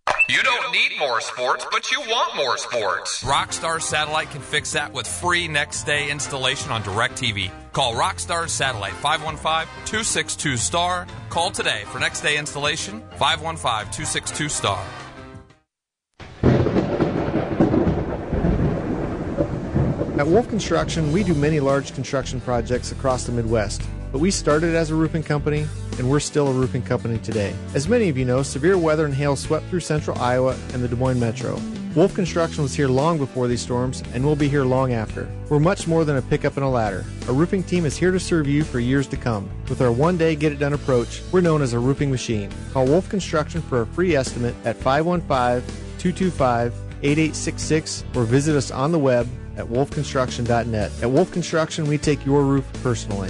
You don't need more sports, but you want more sports. Rockstar Satellite can fix that with free next-day installation on DirecTV. Call Rockstar Satellite, five one five, two six two, S T A R. Call today for next-day installation, five one five, two six two, S T A R. At Wolf Construction, we do many large construction projects across the Midwest. But we started as a roofing company, and we're still a roofing company today. As many of you know, severe weather and hail swept through central Iowa and the Des Moines metro. Wolf Construction was here long before these storms, and we'll be here long after. We're much more than a pickup and a ladder. Our roofing team is here to serve you for years to come. With our one-day get-it-done approach, we're known as a roofing machine. Call Wolf Construction for a free estimate at five one five, two two five, eight eight six six or visit us on the web at wolf construction dot net. At Wolf Construction, we take your roof personally.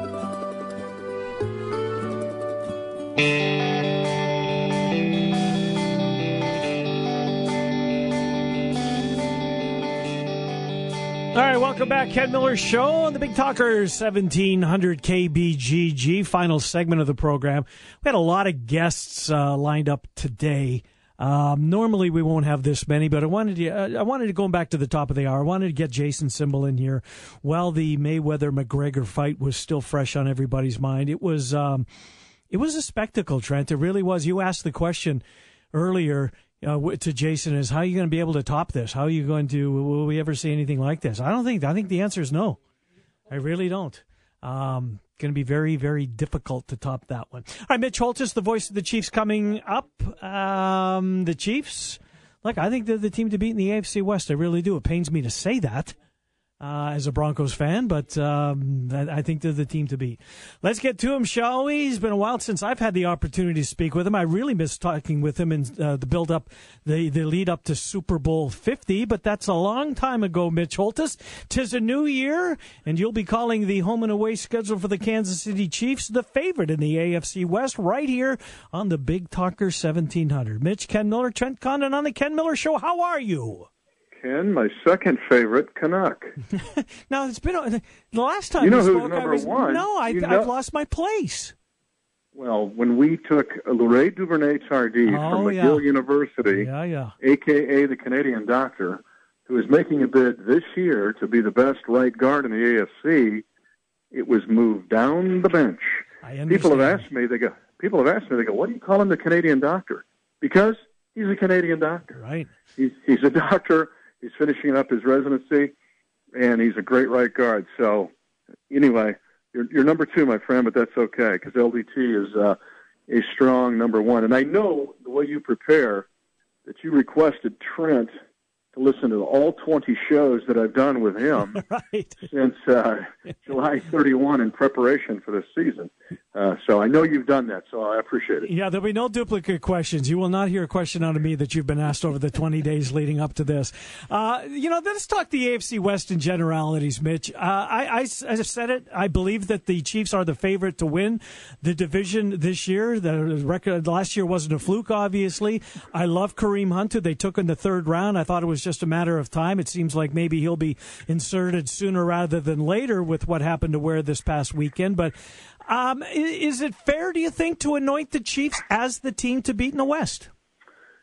All right, welcome back. Ken Miller Show on the Big Talker seventeen hundred K B G G, final segment of the program. We had a lot of guests uh, lined up today. Um, normally we won't have this many, but I wanted to, uh, I wanted to go back to the top of the hour. I wanted to get Jason Simbal in here while the Mayweather-McGregor fight was still fresh on everybody's mind. It was, um, it was a spectacle, Trent. It really was. You asked the question earlier Uh, to Jason is, how are you going to be able to top this? How are you going to, will we ever see anything like this? I don't think, I think the answer is no. I really don't. Um, going to be very, very difficult to top that one. All right, Mitch Holthus, the voice of the Chiefs coming up. Um, the Chiefs, look, I think they're the team to beat in the A F C West. I really do. It pains me to say that uh, as a Broncos fan, but um, I think they're the team to beat. Let's get to him, shall we? It's been a while since I've had the opportunity to speak with him. I really miss talking with him in uh, the build-up, the, the lead-up to Super Bowl fifty, but that's a long time ago, Mitch Holthus. 'Tis a new year, and you'll be calling the home and away schedule for the Kansas City Chiefs, the favorite in the A F C West, right here on the Big Talker seventeen hundred. Mitch, Ken Miller, Trent Condon on the Ken Miller Show. How are you? Ken, my second favorite Canuck. Now, it's been the last time you know we spoke. Who's number I was, one. No, I, you know, I've lost my place. Well, when we took Leray Duvernay-Tardif oh, from McGill yeah. University, yeah, yeah. a k a the Canadian doctor, who is making a bid this year to be the best right guard in the A F C, it was moved down the bench. I understand. People have asked me. They go. People have asked me. They go. What do you call him, the Canadian doctor? Because he's a Canadian doctor. Right. He's he's a doctor. He's finishing up his residency, and he's a great right guard. So, anyway, you're, you're number two, my friend, but that's okay, because L D T is uh, a strong number one. And I know the way you prepare that you requested Trent to listen to all twenty shows that I've done with him right. since uh, July thirty-first in preparation for this season. Uh, so I know you've done that, so I appreciate it. Yeah, there'll be no duplicate questions. You will not hear a question out of me that you've been asked over the twenty days leading up to this. Uh, you know, let's talk the A F C West in generalities, Mitch. Uh, I, I, I said it. I believe that the Chiefs are the favorite to win the division this year. The record last year wasn't a fluke, obviously. I love Kareem Hunt, who they took in the third round. I thought it was just a matter of time. It seems like maybe he'll be inserted sooner rather than later with what happened to Ware this past weekend. But um, is it fair, do you think, to anoint the Chiefs as the team to beat in the West?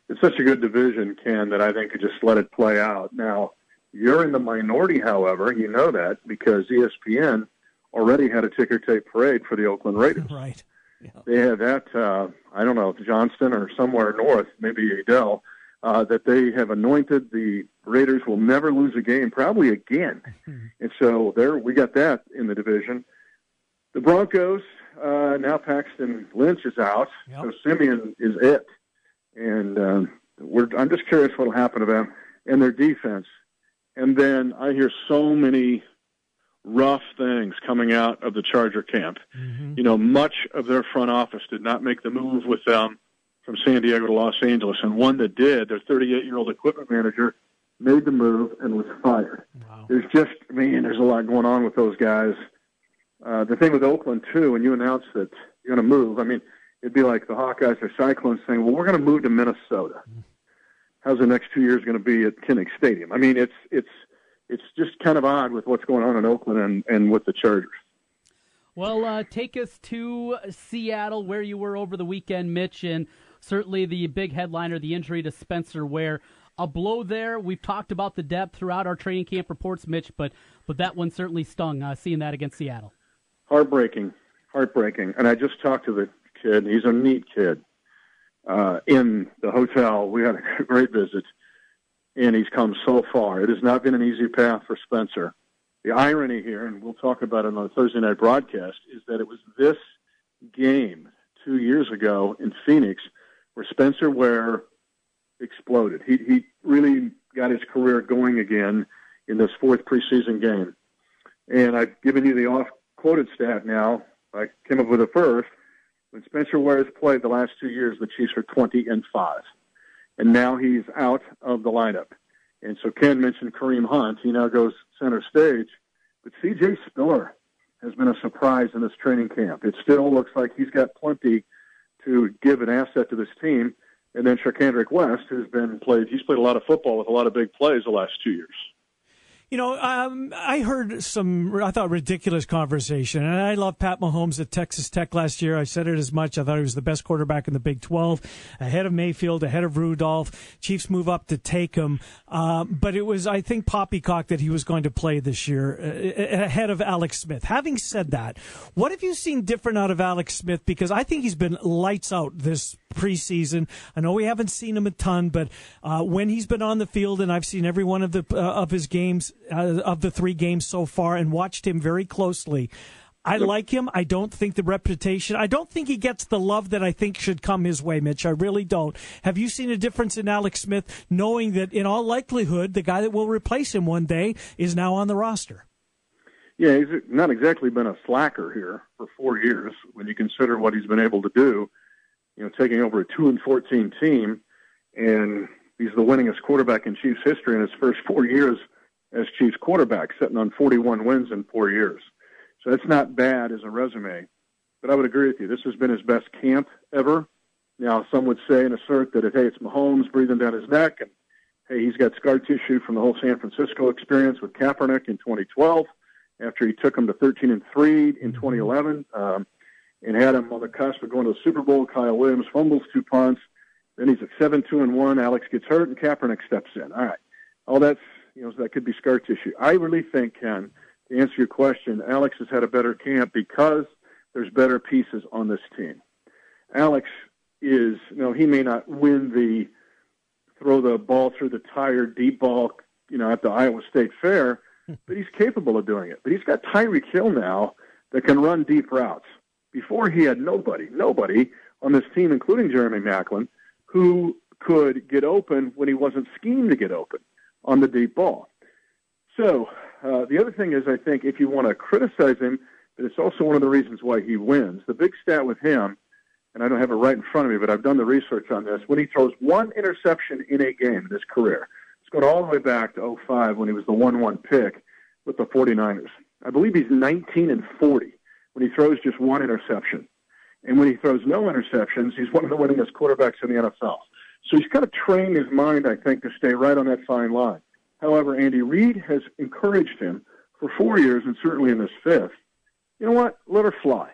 It's such a good division, Ken, that I think you just let it play out. Now, you're in the minority, however. You know that because E S P N already had a ticker tape parade for the Oakland Raiders. Right. Yeah. They had that, uh, I don't know, Johnston or somewhere north, maybe Adele, Uh, that they have anointed the Raiders will never lose a game, probably again. Mm-hmm. And so there we got that in the division. The Broncos, uh, now Paxton Lynch is out, yep. so Simeon is it. And um, we're, I'm just curious what will happen to them and their defense. And then I hear so many rough things coming out of the Charger camp. Mm-hmm. You know, much of their front office did not make the move with them from San Diego to Los Angeles, and one that did, their thirty-eight-year-old equipment manager, made the move and was fired. Wow. There's just, man, there's a lot going on with those guys. Uh, the thing with Oakland, too, when you announce that you're going to move, I mean, it'd be like the Hawkeyes or Cyclones saying, well, we're going to move to Minnesota. How's the next two years going to be at Kinnick Stadium? I mean, it's it's it's just kind of odd with what's going on in Oakland and, and with the Chargers. Well, uh, take us to Seattle, where you were over the weekend, Mitch, and certainly the big headliner, the injury to Spencer Ware. A blow there. We've talked about the depth throughout our training camp reports, Mitch, but but that one certainly stung, uh, seeing that against Seattle. Heartbreaking. Heartbreaking. And I just talked to the kid. He's a neat kid. Uh, in the hotel, we had a great visit, and he's come so far. It has not been an easy path for Spencer. The irony here, and we'll talk about it on the Thursday night broadcast, is that it was this game two years ago in Phoenix where Spencer Ware exploded. He he really got his career going again in this fourth preseason game. And I've given you the off-quoted stat now. I came up with it first. When Spencer Ware has played the last two years, the Chiefs are twenty and five. And now he's out of the lineup. And so Ken mentioned Kareem Hunt. He now goes center stage. But C J Spiller has been a surprise in this training camp. It still looks like he's got plenty to give an asset to this team. And then Sharkandrick West, who's been played, he's played a lot of football with a lot of big plays the last two years. You know, um, I heard some, I thought, ridiculous conversation, and I love Pat Mahomes at Texas Tech last year. I said it as much. I thought he was the best quarterback in the Big Twelve, ahead of Mayfield, ahead of Rudolph. Chiefs move up to take him. Um, but it was, I think, poppycock that he was going to play this year uh, ahead of Alex Smith. Having said that, what have you seen different out of Alex Smith? Because I think he's been lights out this preseason. I know we haven't seen him a ton, but uh, when he's been on the field, and I've seen every one of the uh, of his games, uh, of the three games so far, and watched him very closely. I like him. I don't think the reputation, I don't think he gets the love that I think should come his way, Mitch. I really don't. Have you seen a difference in Alex Smith, knowing that in all likelihood the guy that will replace him one day is now on the roster? Yeah, he's not exactly been a slacker here for four years when you consider what he's been able to do. You know, taking over a two and fourteen team, and he's the winningest quarterback in Chiefs history in his first four years as Chiefs quarterback, sitting on forty-one wins in four years. So that's not bad as a resume. But I would agree with you. This has been his best camp ever. Now, some would say and assert that, hey, it's Mahomes breathing down his neck, and, hey, he's got scar tissue from the whole San Francisco experience with Kaepernick in twenty twelve after he took him to thirteen and three in twenty eleven. Um and had him on the cusp of going to the Super Bowl. Kyle Williams fumbles two punts. Then he's at seven two and one. Alex gets hurt, and Kaepernick steps in. All right. All that's, you know, that could be scar tissue. I really think, Ken, to answer your question, Alex has had a better camp because there's better pieces on this team. Alex is, you know, he may not win the throw the ball through the tire, deep ball, you know, at the Iowa State Fair, but he's capable of doing it. But he's got Tyreek Hill now that can run deep routes. Before, he had nobody, nobody on this team, including Jeremy Maclin, who could get open when he wasn't schemed to get open on the deep ball. So uh, the other thing is, I think, if you want to criticize him, but it's also one of the reasons why he wins. The big stat with him, and I don't have it right in front of me, but I've done the research on this, when he throws one interception in a game in his career, it's going all the way back to oh five when he was the one one pick with the forty-niners. I believe he's nineteen and forty. When he throws just one interception. And when he throws no interceptions, he's one of the winningest quarterbacks in the N F L. So he's kind of trained his mind, I think, to stay right on that fine line. However, Andy Reid has encouraged him for four years, and certainly in this fifth, you know what, let her fly.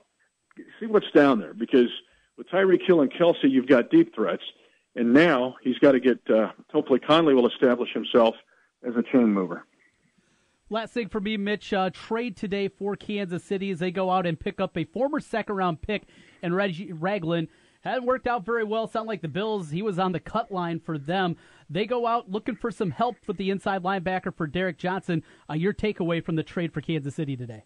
See what's down there, because with Tyreek Hill and Kelsey, you've got deep threats, and now he's got to get, uh, hopefully Conley will establish himself as a chain mover. Last thing for me, Mitch, uh, trade today for Kansas City as they go out and pick up a former second-round pick and Reggie Ragland. Hadn't worked out very well. Sound like the Bills, he was on the cut line for them. They go out looking for some help with the inside linebacker for Derek Johnson. Uh, your takeaway from the trade for Kansas City today?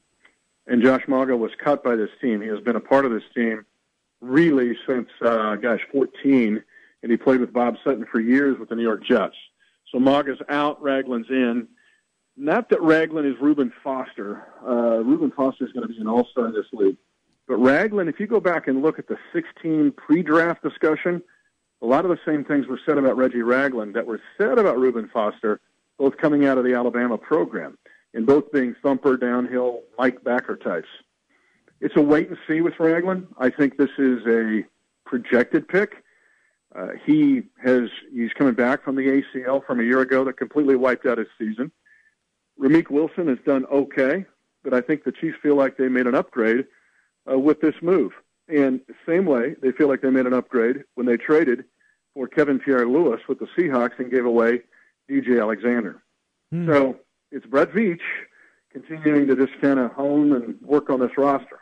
And Josh Maga was cut by this team. He has been a part of this team really since, uh, gosh, fourteen, and he played with Bob Sutton for years with the New York Jets. So Maga's out, Ragland's in. Not that Ragland is Reuben Foster. Uh, Reuben Foster is going to be an all-star in this league. But Ragland, if you go back and look at the sixteen pre-draft discussion, a lot of the same things were said about Reggie Ragland that were said about Reuben Foster, both coming out of the Alabama program, and both being thumper, downhill, Mike Backer types. It's a wait-and-see with Ragland. I think this is a projected pick. Uh, he has he's coming back from the A C L from a year ago that completely wiped out his season. Rameek Wilson has done okay, but I think the Chiefs feel like they made an upgrade uh, with this move. And same way, they feel like they made an upgrade when they traded for Kevin Pierre-Louis with the Seahawks and gave away D J Alexander. Hmm. So it's Brett Veach continuing to just kind of hone and work on this roster.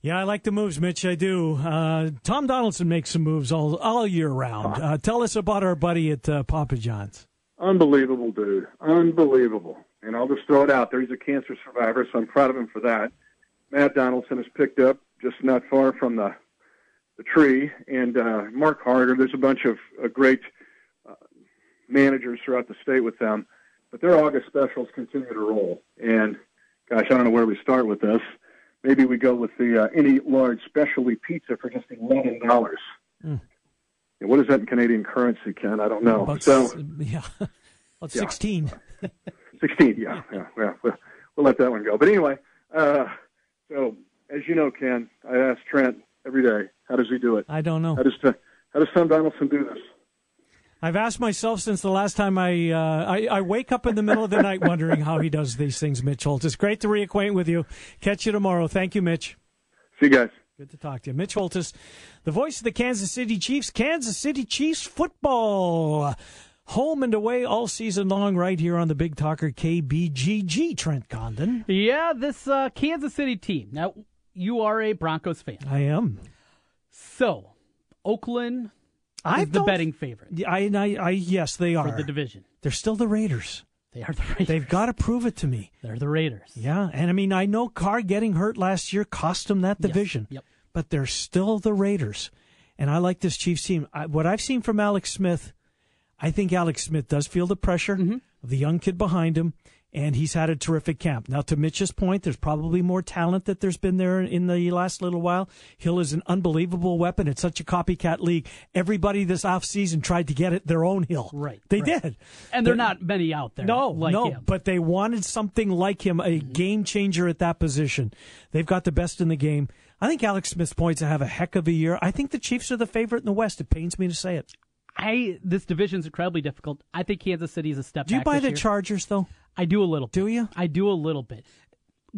Yeah, I like the moves, Mitch. I do. Uh, Tom Donaldson makes some moves all, all year round. Uh, tell us about our buddy at uh, Papa John's. Unbelievable, dude. Unbelievable. And I'll just throw it out there. He's a cancer survivor, so I'm proud of him for that. Matt Donaldson is picked up just not far from the the tree, and uh, Mark Harder. There's a bunch of uh, great uh, managers throughout the state with them, but their August specials continue to roll. And gosh, I don't know where we start with this. Maybe we go with the uh, any large specialty pizza for just eleven dollars. Mm. And what is that in Canadian currency, Ken? I don't know. About, so yeah, about sixteen. Yeah. sixteen, yeah, yeah, yeah. We'll, we'll let that one go. But anyway, uh, so as you know, Ken, I ask Trent every day, how does he do it? I don't know. How does how does Tom Donaldson do this? I've asked myself since the last time I, uh, I I wake up in the middle of the night wondering how he does these things, Mitch Holthus. It's great to reacquaint with you. Catch you tomorrow. Thank you, Mitch. See you guys. Good to talk to you. Mitch Holthus, the voice of the Kansas City Chiefs. Kansas City Chiefs football, home and away all season long right here on the Big Talker K B G G, Trent Condon. Yeah, this uh, Kansas City team. Now, you are a Broncos fan. I am. So, Oakland... I'm the betting favorite. I, I, I, yes, they are. For the division. They're still the Raiders. They are the Raiders. They've got to prove it to me. They're the Raiders. Yeah, and I mean, I know Carr getting hurt last year cost them that division. Yes. Yep. But they're still the Raiders. And I like this Chiefs team. I, what I've seen from Alex Smith, I think Alex Smith does feel the pressure mm-hmm. of the young kid behind him, and he's had a terrific camp. Now, to Mitch's point, there's probably more talent that there's been there in the last little while. Hill is an unbelievable weapon. It's such a copycat league. Everybody this offseason tried to get it their own Hill. Right. They right. did. And there are not many out there. No, like no. Him. But they wanted something like him, a mm-hmm. game changer at that position. They've got the best in the game. I think Alex Smith's points have a heck of a year. I think the Chiefs are the favorite in the West. It pains me to say it. I This division's incredibly difficult. I think Kansas City is a step back. Do you buy the year. Chargers, though? I do a little bit. Do you? I do a little bit.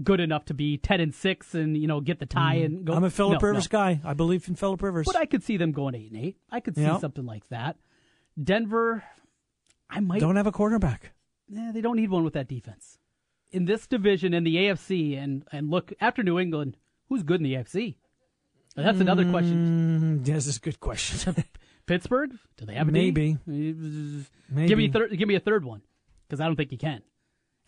Good enough to be ten and six and, you know, get the tie mm. and go. I'm a Phillip no, Rivers no. guy. I believe in Phillip Rivers. But I could see them going eight and eight. I could see yep. something like that. Denver, I might. Don't have a quarterback. Eh, they don't need one with that defense. In this division, in the A F C, and, and look, after New England, who's good in the A F C? That's another mm, question. Yes, it's a good question. Pittsburgh? Do they have a Maybe. D? Maybe. Give me, thir- give me a third one, because I don't think you can.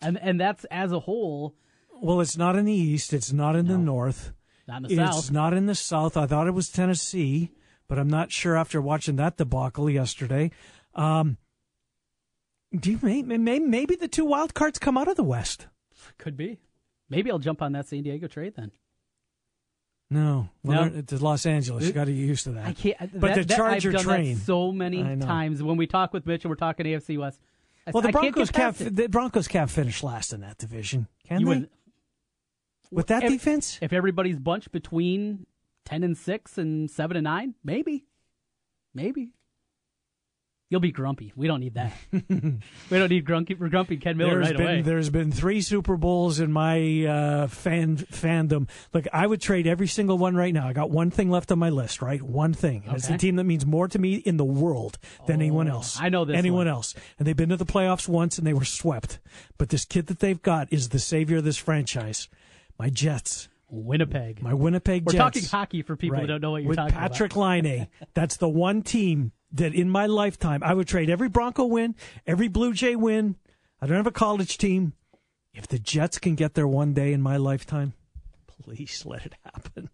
And and that's as a whole. Well, it's not in the East. It's not in no, the North. Not in the South. It's not in the South. I thought it was Tennessee, but I'm not sure after watching that debacle yesterday. Um, do you maybe, maybe, maybe the two wild cards come out of the West? Could be. Maybe I'll jump on that San Diego trade then. No, well, no. To Los Angeles. You got to get used to that. I can't. But that, the Charger that, I've done train. That so many times when we talk with Mitch and we're talking A F C West. Well, the Broncos can't, can't the Broncos can't finish last in that division, can you they? Would, With that if, defense, if everybody's bunched between ten and six and seven and nine, maybe, maybe you'll be grumpy. We don't need that. We don't need grumpy. We're grumpy. Ken Miller there's right been, away. There's been three Super Bowls in my uh, fan fandom. Look, I would trade every single one right now. I got one thing left on my list. Right, one thing. Okay. It's the team that means more to me in the world than oh, anyone else. I know this. Anyone one. else, and they've been to the playoffs once and they were swept. But this kid that they've got is the savior of this franchise. My Jets. Winnipeg. My Winnipeg Jets. We're talking hockey for people right. who don't know what you're With talking Patrick about. Patrick Laine. That's the one team that in my lifetime I would trade every Bronco win, every Blue Jay win. I don't have a college team. If the Jets can get there one day in my lifetime, please let it happen.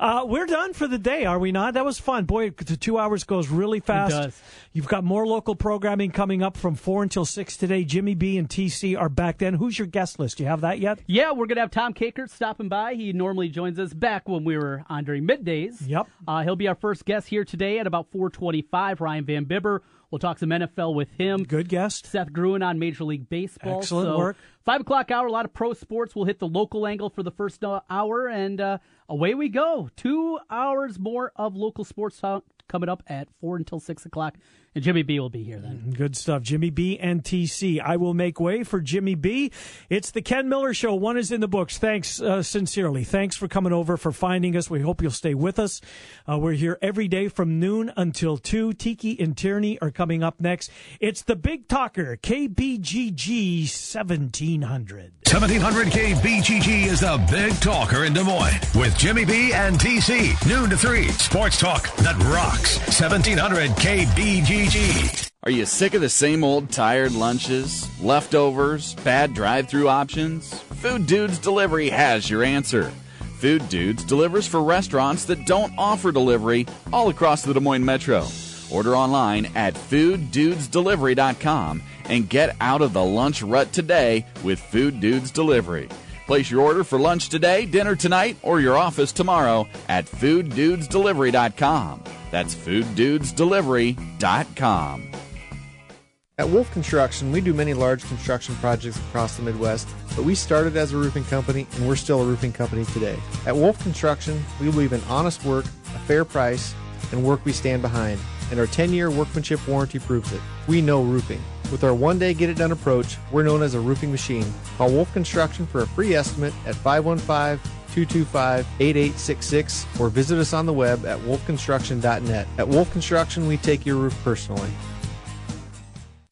Uh, we're done for the day, are we not? That was fun. Boy, the two hours goes really fast. It does. You've got more local programming coming up from four until six today. Jimmy B and T C are back then. Who's your guest list? Do you have that yet? Yeah, we're going to have Tom Kakert stopping by. He normally joins us back when we were on during middays. Yep. Uh, he'll be our first guest here today at about four twenty-five. Ryan Van Bibber. We'll talk some N F L with him. Good guest. Seth Gruen on Major League Baseball. Excellent so, work. Five o'clock hour, a lot of pro sports. We'll hit the local angle for the first hour, and uh, away we go. Two hours more of local sports talk coming up at four until six o'clock. And Jimmy B will be here then. Good stuff. Jimmy B and T C. I will make way for Jimmy B. It's the Ken Miller Show. One is in the books. Thanks uh, sincerely. Thanks for coming over, for finding us. We hope you'll stay with us. Uh, we're here every day from noon until two. Tiki and Tierney are coming up next. It's the Big Talker, K B G G seventeen hundred. seventeen hundred K B G G is the Big Talker in Des Moines with Jimmy B and T C. Noon to three. Sports talk that rocks. seventeen hundred K B G G. Are you sick of the same old tired lunches, leftovers, bad drive-through options? Food Dudes Delivery has your answer. Food Dudes delivers for restaurants that don't offer delivery all across the Des Moines metro. Order online at food dudes delivery dot com and get out of the lunch rut today with Food Dudes Delivery. Place your order for lunch today, dinner tonight, or your office tomorrow at food dudes delivery dot com. That's food dudes delivery dot com. At Wolf Construction, we do many large construction projects across the Midwest, but we started as a roofing company, and we're still a roofing company today. At Wolf Construction, we believe in honest work, a fair price, and work we stand behind. And our ten-year workmanship warranty proves it. We know roofing. With our one-day get-it-done approach, we're known as a roofing machine. Call Wolf Construction for a free estimate at five one five, two two five, eight eight six six or visit us on the web at wolf construction dot net. At Wolf Construction, we take your roof personally.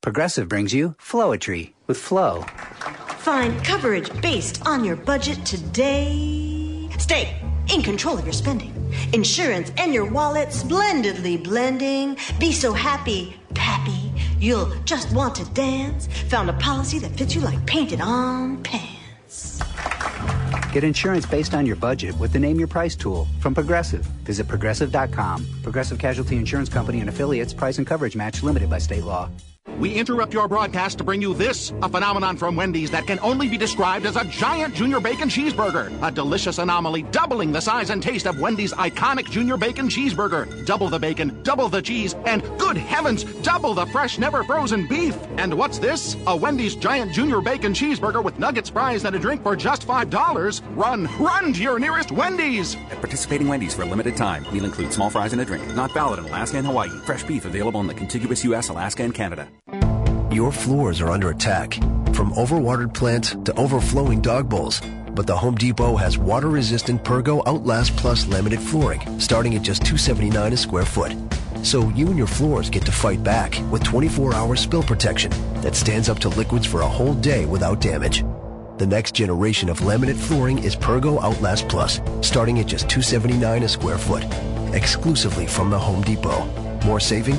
Progressive brings you Flowetry with Flo. Find coverage based on your budget today. Stay in control of your spending. Insurance and your wallet splendidly blending. Be so happy, pappy, you'll just want to dance. Found a policy that fits you like painted on pants. Get insurance based on your budget with the Name Your Price tool from Progressive. Visit progressive dot com. Progressive Casualty Insurance Company and affiliates. Price and coverage match limited by state law. We interrupt your broadcast to bring you this, a phenomenon from Wendy's that can only be described as a giant junior bacon cheeseburger. A delicious anomaly doubling the size and taste of Wendy's iconic junior bacon cheeseburger. Double the bacon, double the cheese, and good heavens, double the fresh, never frozen beef. And what's this? A Wendy's giant junior bacon cheeseburger with nuggets, fries, and a drink for just five dollars. Run, run to your nearest Wendy's. At participating Wendy's for a limited time, meal includes small fries and a drink. Not valid in Alaska and Hawaii. Fresh beef available in the contiguous U S, Alaska, and Canada. Your floors are under attack, from overwatered plants to overflowing dog bowls. But the Home Depot has water-resistant Pergo Outlast Plus laminate flooring, starting at just two hundred seventy-nine dollars a square foot. So you and your floors get to fight back with twenty-four hour spill protection that stands up to liquids for a whole day without damage. The next generation of laminate flooring is Pergo Outlast Plus, starting at just two hundred seventy-nine dollars a square foot. Exclusively from the Home Depot. More saving,